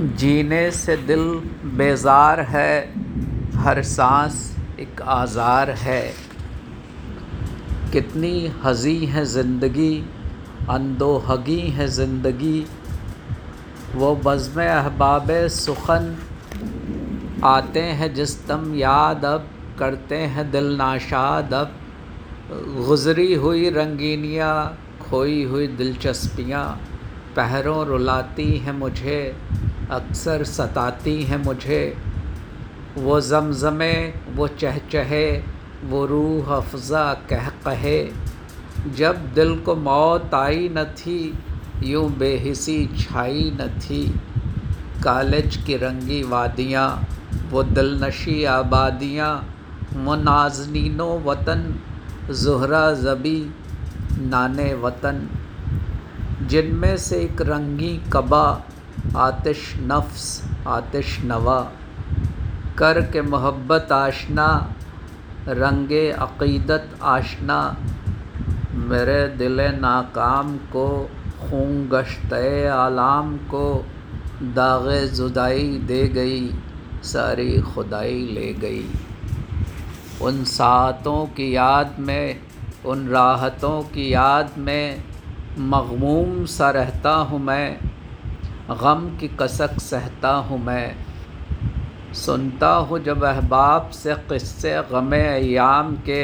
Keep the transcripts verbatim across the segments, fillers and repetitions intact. जीने से दिल बेजार है, हर सांस एक आज़ार है। कितनी हंसी है ज़िंदगी, अनदोहगी है ज़िंदगी। वो बज़्म अहबाबे सुखन आते हैं जिस दम याद, अब करते हैं दिल नाशाद। अब गुज़री हुई रंगीनियाँ, खोई हुई दिलचस्पियाँ पहरों रुलाती हैं मुझे, अक्सर सताती हैं मुझे। वो ज़मज़मे, वो चहचहे, वो रूह अफ़ज़ा कह कहे। जब दिल को मौत आई न थी, यूं बेहिसी छाई न थी। कालेज की रंगी वादियाँ, वो दिलनशी आबादियाँ, मुनाज़नीनो वतन, ज़ुहरा ज़बी नाने वतन। जिनमें से एक रंगी कबा, आतिश नफ्स आतिश नवा। कर के मोहब्बत आशना, रंगे अक़ीदत आशना। मेरे दिले नाकाम को, खून गश्ते आलाम को, दागे जुदाई दे गई, सारी खुदाई ले गई। उन सातों की याद में, उन राहतों की याद में मग़मूम सा रहता हूँ मैं, गम की कसक सहता हूँ मैं। सुनता हूँ जब अहबाब से क़िस्से ग़मे अय्याम के,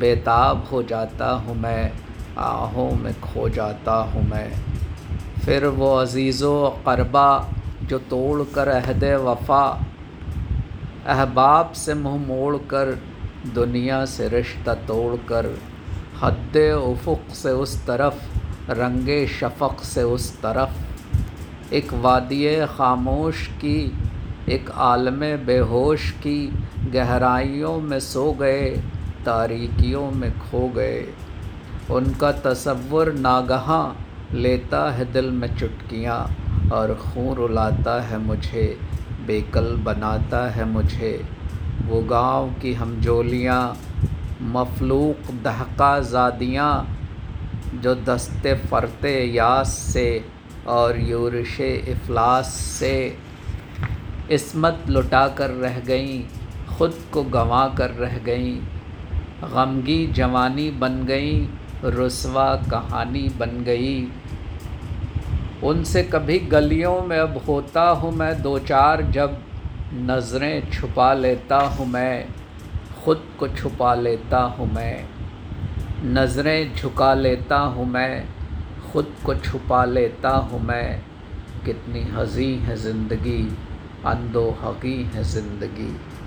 बेताब हो जाता हूँ मैं, आहों में खो जाता हूँ मैं। फिर वो अज़ीज़ो क़रबा जो तोड़ कर अहदे वफ़ा, अहबाब से मुँह मोड़ कर, दुनिया से रिश्ता तोड़ कर, हद्दे उफ़ुक़ से उस तरफ़, रंगे शफ़क़ से उस तरफ। एक वादिये खामोश की, एक आलमे बेहोश की, गहराइयों में सो गए, तारीकियों में खो गए। उनका तसव्वुर नागहां लेता है दिल में चुटकियां, और खून रुलाता है मुझे, बेकल बनाता है मुझे। वो गाँव की हमजोलियां, मफलूक दहका ज़ादियाँ, जो दस्ते फ़रते यास से और यूरिश इफ़लास से इस्मत लुटा कर रह गईं, ख़ुद को गंवा कर रह गईं। गमगी जवानी बन गईं, रुस्वा कहानी बन गई। उनसे कभी गलियों में अब होता हूँ मैं दो चार, जब नज़रें छुपा लेता हूँ मैं, ख़ुद को छुपा लेता हूँ मैं। नज़रें झुका लेता हूँ मैं, ख़ुद को छुपा लेता हूँ मैं। कितनी हंसी है ज़िंदगी, अनदोहगी है ज़िंदगी।